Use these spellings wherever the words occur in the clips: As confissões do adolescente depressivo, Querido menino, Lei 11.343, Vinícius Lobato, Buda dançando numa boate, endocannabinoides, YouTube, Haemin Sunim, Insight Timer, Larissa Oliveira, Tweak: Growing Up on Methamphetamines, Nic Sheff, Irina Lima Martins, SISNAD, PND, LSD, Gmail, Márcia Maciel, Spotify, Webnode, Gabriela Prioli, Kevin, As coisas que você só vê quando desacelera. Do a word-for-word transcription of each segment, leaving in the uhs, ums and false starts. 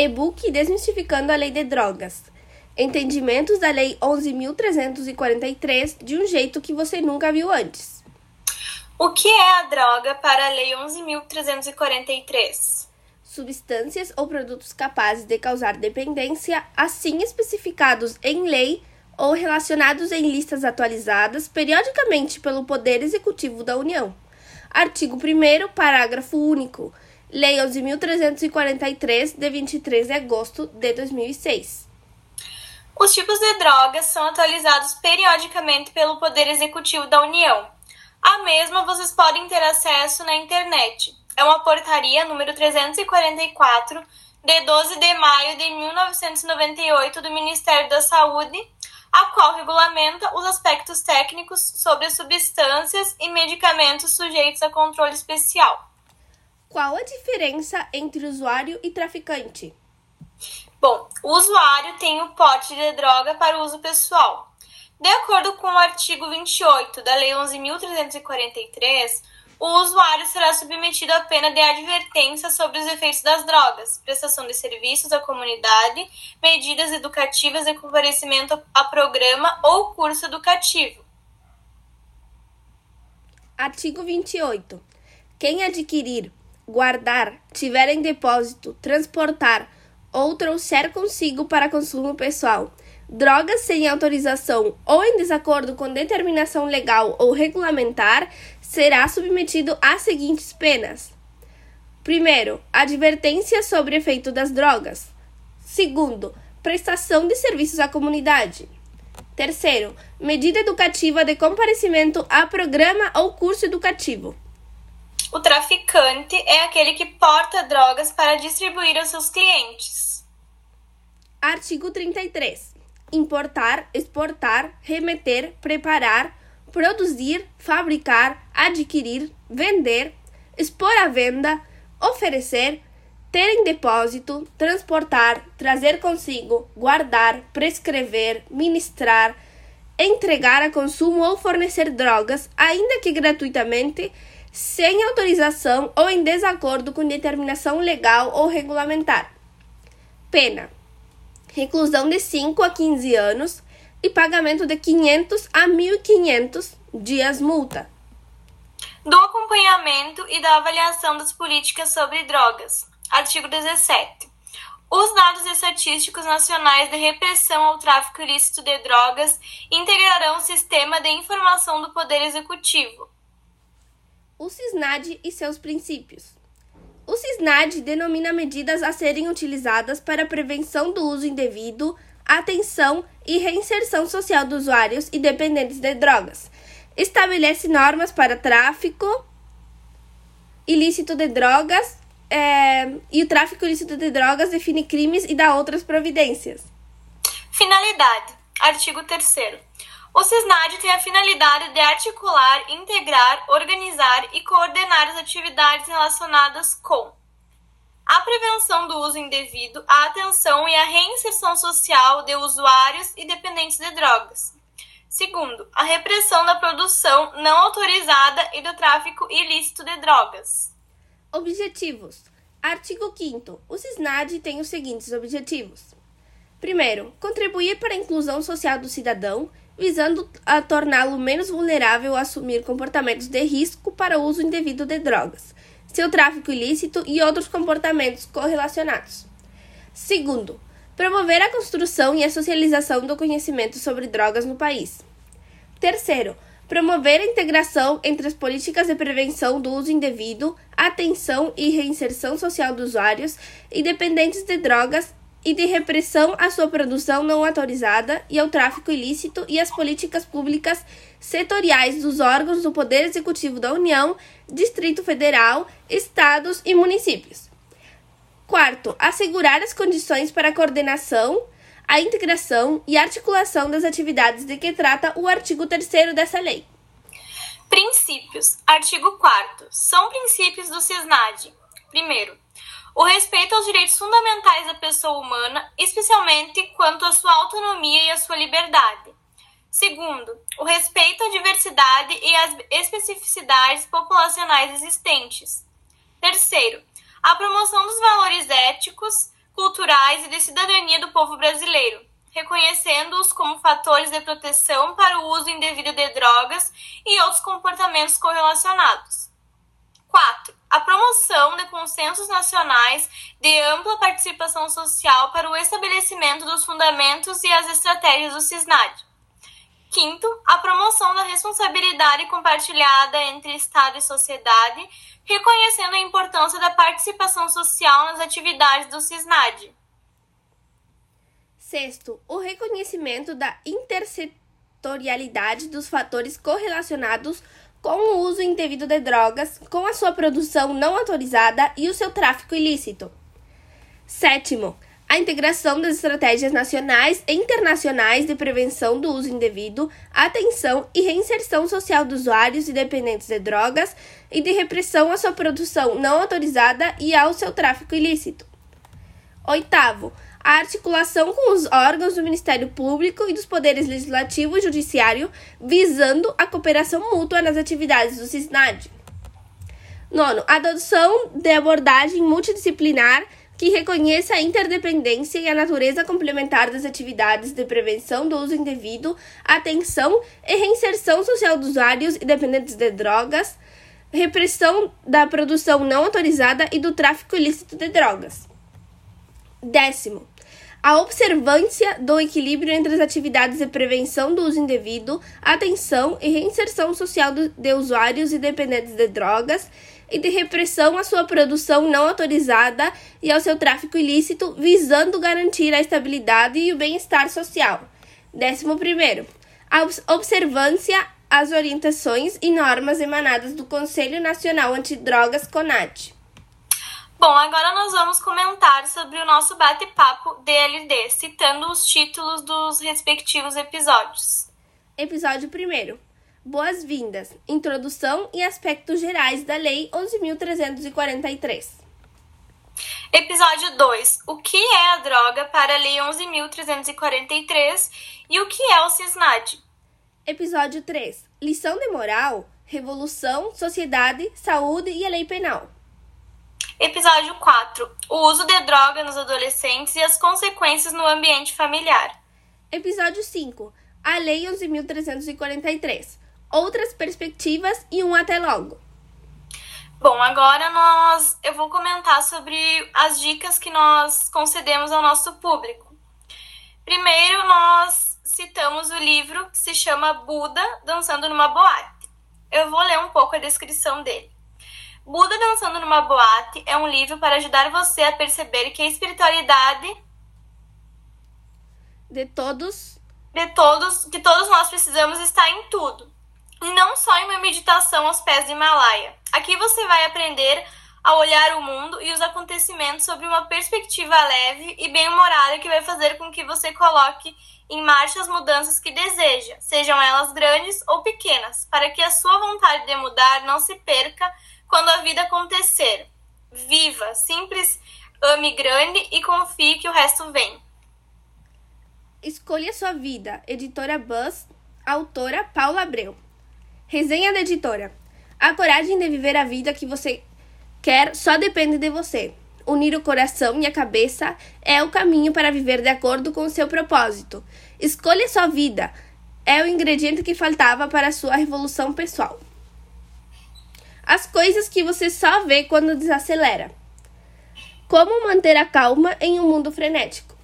E-book Desmistificando a Lei de Drogas. Entendimentos da Lei onze mil trezentos e quarenta e três de um jeito que você nunca viu antes. O que é a droga para a Lei onze mil trezentos e quarenta e três? Substâncias ou produtos capazes de causar dependência, assim especificados em lei ou relacionados em listas atualizadas periodicamente pelo Poder Executivo da União. Artigo primeiro, parágrafo único. Lei onze mil trezentos e quarenta e três, de vinte e três de agosto de dois mil e seis. Os tipos de drogas são atualizados periodicamente pelo Poder Executivo da União. A mesma vocês podem ter acesso na internet. É uma portaria número trezentos e quarenta e quatro, de doze de maio de mil novecentos e noventa e oito, do Ministério da Saúde, a qual regulamenta os aspectos técnicos sobre substâncias e medicamentos sujeitos a controle especial. Qual a diferença entre usuário e traficante? Bom, o usuário tem o pote de droga para uso pessoal. De acordo com o artigo vinte e oito da Lei onze mil trezentos e quarenta e três, o usuário será submetido à pena de advertência sobre os efeitos das drogas, prestação de serviços à comunidade, medidas educativas e comparecimento a programa ou curso educativo. Artigo vinte e oito. Quem adquirir, guardar, tiver em depósito, transportar ou trouxer consigo para consumo pessoal drogas sem autorização ou em desacordo com determinação legal ou regulamentar, será submetido às seguintes penas. Primeiro, advertência sobre efeito das drogas. Segundo, prestação de serviços à comunidade. Terceiro, medida educativa de comparecimento a programa ou curso educativo. O traficante é aquele que porta drogas para distribuir aos seus clientes. Artigo trinta e três. Importar, exportar, remeter, preparar, produzir, fabricar, adquirir, vender, expor à venda, oferecer, ter em depósito, transportar, trazer consigo, guardar, prescrever, ministrar, entregar a consumo ou fornecer drogas, ainda que gratuitamente, sem autorização ou em desacordo com determinação legal ou regulamentar. Pena: reclusão de cinco a quinze anos e pagamento de quinhentos a mil e quinhentos dias multa. Do acompanhamento e da avaliação das políticas sobre drogas. Artigo dezessete. Os dados estatísticos nacionais de repressão ao tráfico ilícito de drogas integrarão o sistema de informação do Poder Executivo. O SISNAD e seus princípios. O SISNAD denomina medidas a serem utilizadas para a prevenção do uso indevido, atenção e reinserção social dos usuários e dependentes de drogas. Estabelece normas para tráfico ilícito de drogas é, e o tráfico ilícito de drogas define crimes e dá outras providências. Finalidade. Artigo terceiro. O SISNAD tem a finalidade de articular, integrar, organizar e coordenar as atividades relacionadas com a prevenção do uso indevido, a atenção e a reinserção social de usuários e dependentes de drogas. Segundo, a repressão da produção não autorizada e do tráfico ilícito de drogas. Objetivos. Artigo quinto. O SISNAD tem os seguintes objetivos. Primeiro, contribuir para a inclusão social do cidadão, visando a torná-lo menos vulnerável a assumir comportamentos de risco para o uso indevido de drogas, seu tráfico ilícito e outros comportamentos correlacionados. Segundo, promover a construção e a socialização do conhecimento sobre drogas no país. Terceiro, promover a integração entre as políticas de prevenção do uso indevido, atenção e reinserção social dos usuários e dependentes de drogas e de repressão à sua produção não autorizada e ao tráfico ilícito e às políticas públicas setoriais dos órgãos do Poder Executivo da União, Distrito Federal, Estados e municípios. Quarto, assegurar as condições para a coordenação, a integração e articulação das atividades de que trata o artigo terceiro dessa lei. Princípios. Artigo quarto. São princípios do SISNAD. Primeiro, o respeito aos direitos fundamentais da pessoa humana, especialmente quanto à sua autonomia e à sua liberdade. Segundo, o respeito à diversidade e às especificidades populacionais existentes. Terceiro, a promoção dos valores éticos, culturais e de cidadania do povo brasileiro, reconhecendo-os como fatores de proteção para o uso indevido de drogas e outros comportamentos correlacionados. quatro. A promoção de consensos nacionais de ampla participação social para o estabelecimento dos fundamentos e as estratégias do SISNAD. Quinto, a promoção da responsabilidade compartilhada entre Estado e sociedade, reconhecendo a importância da participação social nas atividades do SISNAD. Sexto, o reconhecimento da intersetorialidade dos fatores correlacionados com o uso indevido de drogas, com a sua produção não autorizada e o seu tráfico ilícito. Sétimo, a integração das estratégias nacionais e internacionais de prevenção do uso indevido, atenção e reinserção social dos usuários e dependentes de drogas e de repressão à sua produção não autorizada e ao seu tráfico ilícito. Oitavo, a articulação com os órgãos do Ministério Público e dos poderes legislativo e judiciário, visando a cooperação mútua nas atividades do SISNAD. Nono, a adoção de abordagem multidisciplinar que reconheça a interdependência e a natureza complementar das atividades de prevenção do uso indevido, atenção e reinserção social dos usuários e dependentes de drogas, repressão da produção não autorizada e do tráfico ilícito de drogas. Décimo, a observância do equilíbrio entre as atividades de prevenção do uso indevido, atenção e reinserção social de usuários e dependentes de drogas, e de repressão à sua produção não autorizada e ao seu tráfico ilícito, visando garantir a estabilidade e o bem-estar social. décimo primeiro. A observância às orientações e normas emanadas do Conselho Nacional Antidrogas, CONATI. Bom, agora nós vamos comentar sobre o nosso bate-papo D L D, citando os títulos dos respectivos episódios. Episódio primeiro. Boas-vindas, introdução e aspectos gerais da Lei onze mil trezentos e quarenta e três. Episódio dois. O que é a droga para a Lei onze mil trezentos e quarenta e três e o que é o SISNAD? Episódio três. Lição de moral, revolução, sociedade, saúde e a lei penal. Episódio quatro. O uso de droga nos adolescentes e as consequências no ambiente familiar. Episódio cinco. A Lei onze mil trezentos e quarenta e três. Outras perspectivas e um até logo. Bom, agora nós, eu vou comentar sobre as dicas que nós concedemos ao nosso público. Primeiro, nós citamos o livro que se chama Buda Dançando numa Boate. Eu vou ler um pouco a descrição dele. Buda Dançando numa Boate é um livro para ajudar você a perceber que a espiritualidade de todos, de todos, que todos nós precisamos estar em tudo. E não só em uma meditação aos pés do Himalaia. Aqui você vai aprender a olhar o mundo e os acontecimentos sobre uma perspectiva leve e bem-humorada que vai fazer com que você coloque em marcha as mudanças que deseja, sejam elas grandes ou pequenas, para que a sua vontade de mudar não se perca quando a vida acontecer. Viva, simples, ame grande e confie que o resto vem. Escolha sua vida, editora Buzz, autora Paula Abreu. Resenha da editora. A coragem de viver a vida que você quer só depende de você. Unir o coração e a cabeça é o caminho para viver de acordo com o seu propósito. Escolha sua vida. É o ingrediente que faltava para a sua revolução pessoal. As coisas que você só vê quando desacelera. Como manter a calma em um mundo frenético.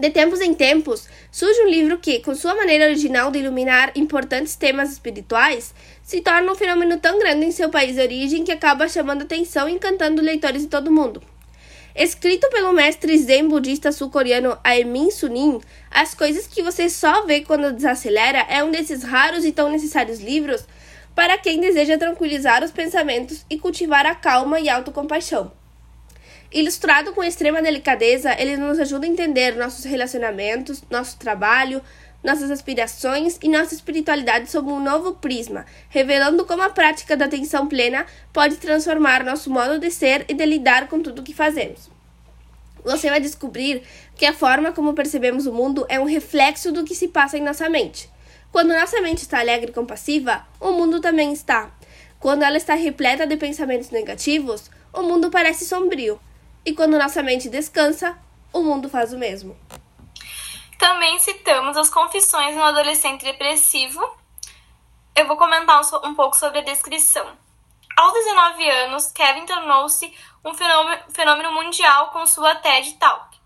De tempos em tempos, surge um livro que, com sua maneira original de iluminar importantes temas espirituais, se torna um fenômeno tão grande em seu país de origem que acaba chamando atenção e encantando leitores de todo o mundo. Escrito pelo mestre zen budista sul-coreano Haemin Sunim, As Coisas que Você Só Vê Quando Desacelera é um desses raros e tão necessários livros para quem deseja tranquilizar os pensamentos e cultivar a calma e a autocompaixão. Ilustrado com extrema delicadeza, ele nos ajuda a entender nossos relacionamentos, nosso trabalho, nossas aspirações e nossa espiritualidade sob um novo prisma, revelando como a prática da atenção plena pode transformar nosso modo de ser e de lidar com tudo o que fazemos. Você vai descobrir que a forma como percebemos o mundo é um reflexo do que se passa em nossa mente. Quando nossa mente está alegre e compassiva, o mundo também está. Quando ela está repleta de pensamentos negativos, o mundo parece sombrio. E quando nossa mente descansa, o mundo faz o mesmo. Também citamos As Confissões do Adolescente Depressivo. Eu vou comentar um, um pouco sobre a descrição. Aos dezenove anos, Kevin tornou-se um fenômeno, fenômeno mundial com sua TED Talk.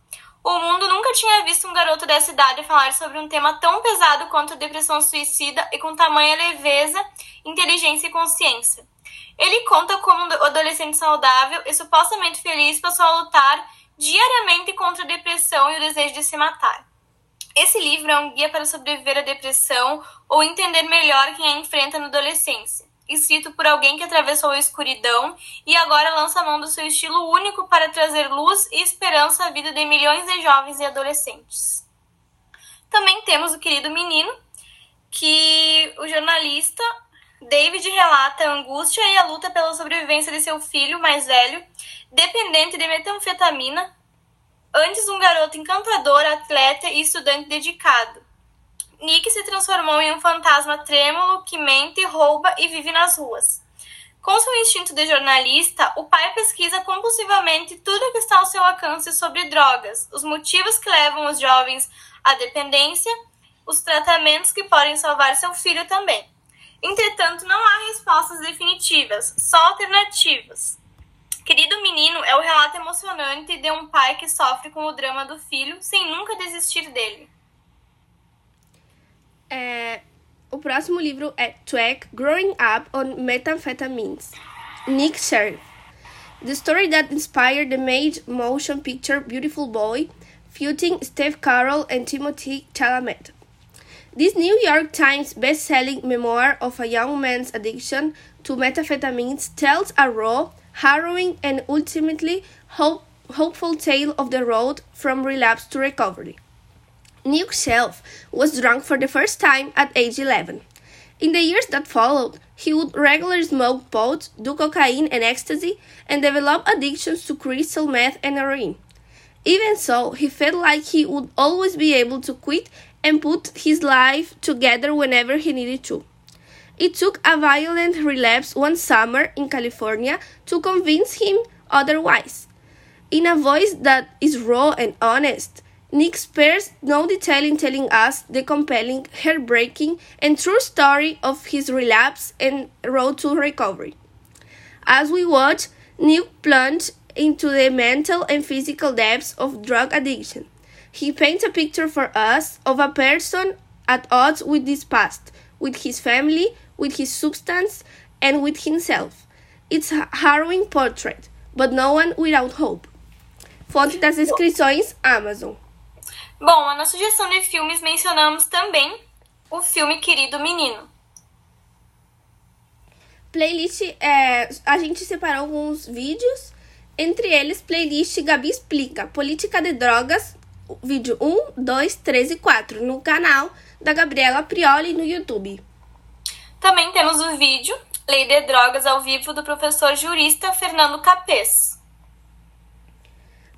O mundo nunca tinha visto um garoto dessa idade falar sobre um tema tão pesado quanto a depressão suicida e com tamanha leveza, inteligência e consciência. Ele conta como um adolescente saudável e supostamente feliz passou a lutar diariamente contra a depressão e o desejo de se matar. Esse livro é um guia para sobreviver à depressão ou entender melhor quem a enfrenta na adolescência. Escrito por alguém que atravessou a escuridão e agora lança a mão do seu estilo único para trazer luz e esperança à vida de milhões de jovens e adolescentes. Também temos o Querido Menino, que o jornalista David relata a angústia e a luta pela sobrevivência de seu filho mais velho, dependente de metanfetamina, antes um garoto encantador, atleta e estudante dedicado. Nick se transformou em um fantasma trêmulo que mente, rouba e vive nas ruas. Com seu instinto de jornalista, o pai pesquisa compulsivamente tudo o que está ao seu alcance sobre drogas, os motivos que levam os jovens à dependência, os tratamentos que podem salvar seu filho também. Entretanto, não há respostas definitivas, só alternativas. Querido Menino é o relato emocionante de um pai que sofre com o drama do filho sem nunca desistir dele. É, o próximo livro é Tweak: Growing Up on Methamphetamines, Nic Sheff. The story that inspired the made motion picture Beautiful Boy, featuring Steve Carell and Timothy Chalamet. This New York Times best-selling memoir of a young man's addiction to methamphetamines tells a raw, harrowing, and ultimately hope- hopeful tale of the road from relapse to recovery. Nic Sheff was drunk for the first time at age eleven. In the years that followed, he would regularly smoke pot, do cocaine and ecstasy, and develop addictions to crystal meth and heroin. Even so, he felt like he would always be able to quit and put his life together whenever he needed to. It took a violent relapse one summer in California to convince him otherwise. In a voice that is raw and honest, Nick spares no detail in telling us the compelling, heartbreaking, and true story of his relapse and road to recovery. As we watch, Nick plunges into the mental and physical depths of drug addiction. He paints a picture for us of a person at odds with his past, with his family, with his substance, and with himself. It's a harrowing portrait, but no one without hope. Fonte das inscrições, Amazon. Bom, na sugestão de filmes mencionamos também o filme Querido Menino. Playlist, é, a gente separou alguns vídeos, entre eles playlist Gabi Explica, Política de Drogas, vídeo um, dois, três e quatro, no canal da Gabriela Prioli no YouTube. Também temos o vídeo Lei de Drogas ao Vivo do professor jurista Fernando Capez.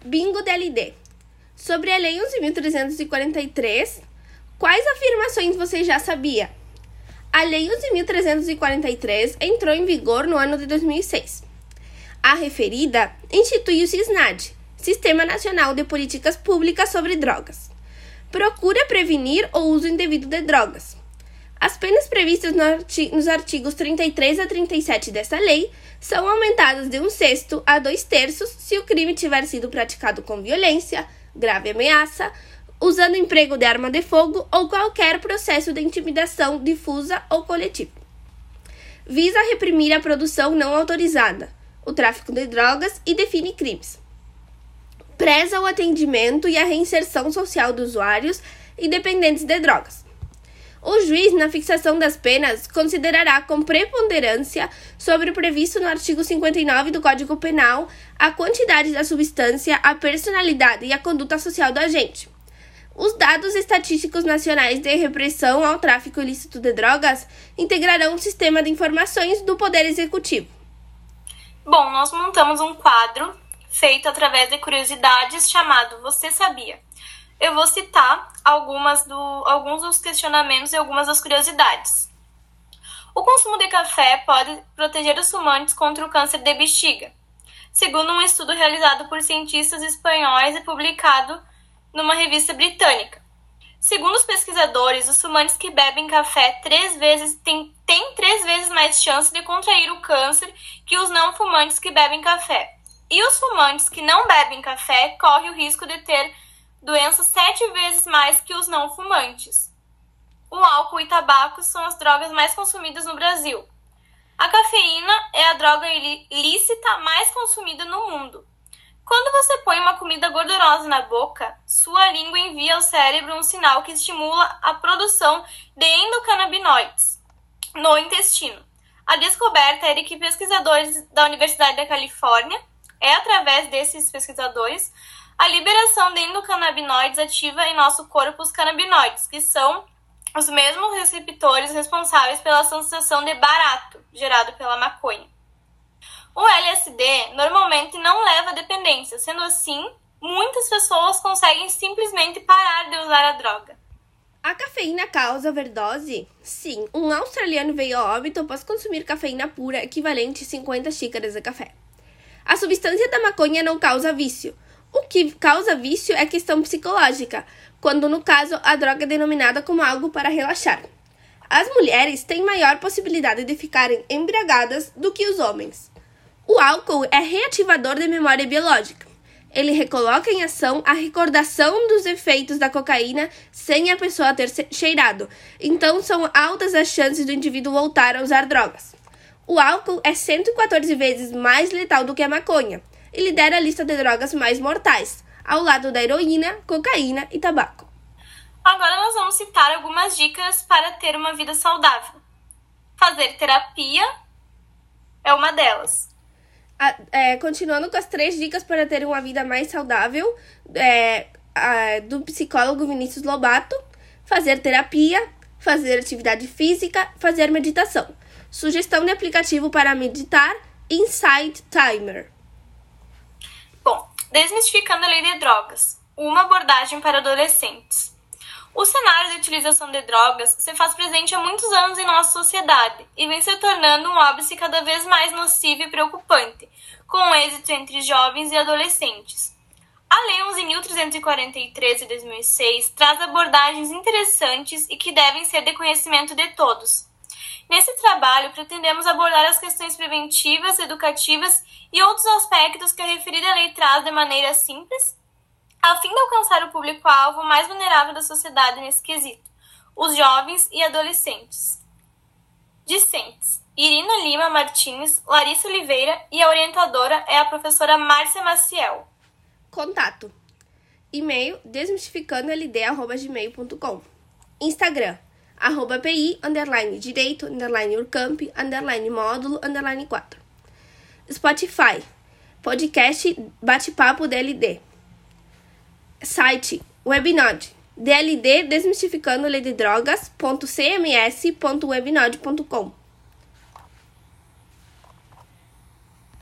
Bingo D L D. Sobre a Lei onze mil trezentos e quarenta e três, quais afirmações você já sabia? A Lei onze mil trezentos e quarenta e três entrou em vigor no ano de dois mil e seis. A referida institui o SISNAD, Sistema Nacional de Políticas Públicas sobre Drogas. Procura prevenir o uso indevido de drogas. As penas previstas nos artigos trinta e três a trinta e sete dessa lei são aumentadas de um sexto a dois terços se o crime tiver sido praticado com violência, grave ameaça, usando emprego de arma de fogo ou qualquer processo de intimidação difusa ou coletiva. Visa reprimir a produção não autorizada, o tráfico de drogas e define crimes. Preza o atendimento e a reinserção social dos usuários e dependentes de drogas. O juiz, na fixação das penas, considerará com preponderância sobre o previsto no artigo cinquenta e nove do Código Penal a quantidade da substância, a personalidade e a conduta social do agente. Os dados estatísticos nacionais de repressão ao tráfico ilícito de drogas integrarão o sistema de informações do Poder Executivo. Bom, nós montamos um quadro feito através de curiosidades, chamado Você Sabia? Eu vou citar algumas do, alguns dos questionamentos e algumas das curiosidades. O consumo de café pode proteger os fumantes contra o câncer de bexiga. segundo um estudo realizado por cientistas espanhóis e publicado numa revista britânica. Segundo os pesquisadores, os fumantes que bebem café três vezes têm, têm três vezes mais chance de contrair o câncer que os não fumantes que bebem café. E os fumantes que não bebem café correm o risco de ter doenças sete vezes mais que os não fumantes. O álcool e tabaco são as drogas mais consumidas no Brasil. A cafeína é a droga ilícita mais consumida no mundo. Quando você põe uma comida gordurosa na boca, sua língua envia ao cérebro um sinal que estimula a produção de endocannabinoides no intestino. A descoberta é de que pesquisadores da Universidade da Califórnia, é através desses pesquisadores, a liberação de endocannabinoides ativa em nosso corpo os canabinoides, que são os mesmos receptores responsáveis pela sensação de barato gerado pela maconha. O L S D normalmente não leva a dependência, sendo assim, muitas pessoas conseguem simplesmente parar de usar a droga. A cafeína causa overdose? Sim, um australiano veio a óbito após consumir cafeína pura, equivalente a cinquenta xícaras de café. A substância da maconha não causa vício. O que causa vício é questão psicológica, quando no caso a droga é denominada como algo para relaxar. As mulheres têm maior possibilidade de ficarem embriagadas do que os homens. O álcool é reativador de memória biológica. Ele recoloca em ação a recordação dos efeitos da cocaína sem a pessoa ter cheirado. Então, são altas as chances do indivíduo voltar a usar drogas. O álcool é cento e quatorze vezes mais letal do que a maconha e lidera a lista de drogas mais mortais, ao lado da heroína, cocaína e tabaco. Agora nós vamos citar algumas dicas para ter uma vida saudável. Fazer terapia é uma delas. A, é, continuando com as três dicas para ter uma vida mais saudável, é, a, do psicólogo Vinícius Lobato, fazer terapia, fazer atividade física, fazer meditação. Sugestão de aplicativo para meditar, Insight Timer. Bom, desmistificando a lei de drogas, uma abordagem para adolescentes. O cenário de utilização de drogas se faz presente há muitos anos em nossa sociedade e vem se tornando um óbice cada vez mais nocivo e preocupante, com êxito entre jovens e adolescentes. A Lei onze mil trezentos e quarenta e três de dois mil e seis traz abordagens interessantes e que devem ser de conhecimento de todos. Nesse trabalho, pretendemos abordar as questões preventivas, educativas e outros aspectos que a referida lei traz de maneira simples, a fim de alcançar o público-alvo mais vulnerável da sociedade nesse quesito, os jovens e adolescentes. Discentes: Irina Lima Martins, Larissa Oliveira e a orientadora é a professora Márcia Maciel. Contato: e-mail desmistificando l d arroba gmail ponto com, Instagram arroba pi, underline direito, underline urcamp, underline módulo, underline quatro. Spotify: podcast Bate-Papo D L D. Site: Webnode, D L D desmistificando lei de drogas ponto c m s ponto webnode ponto com.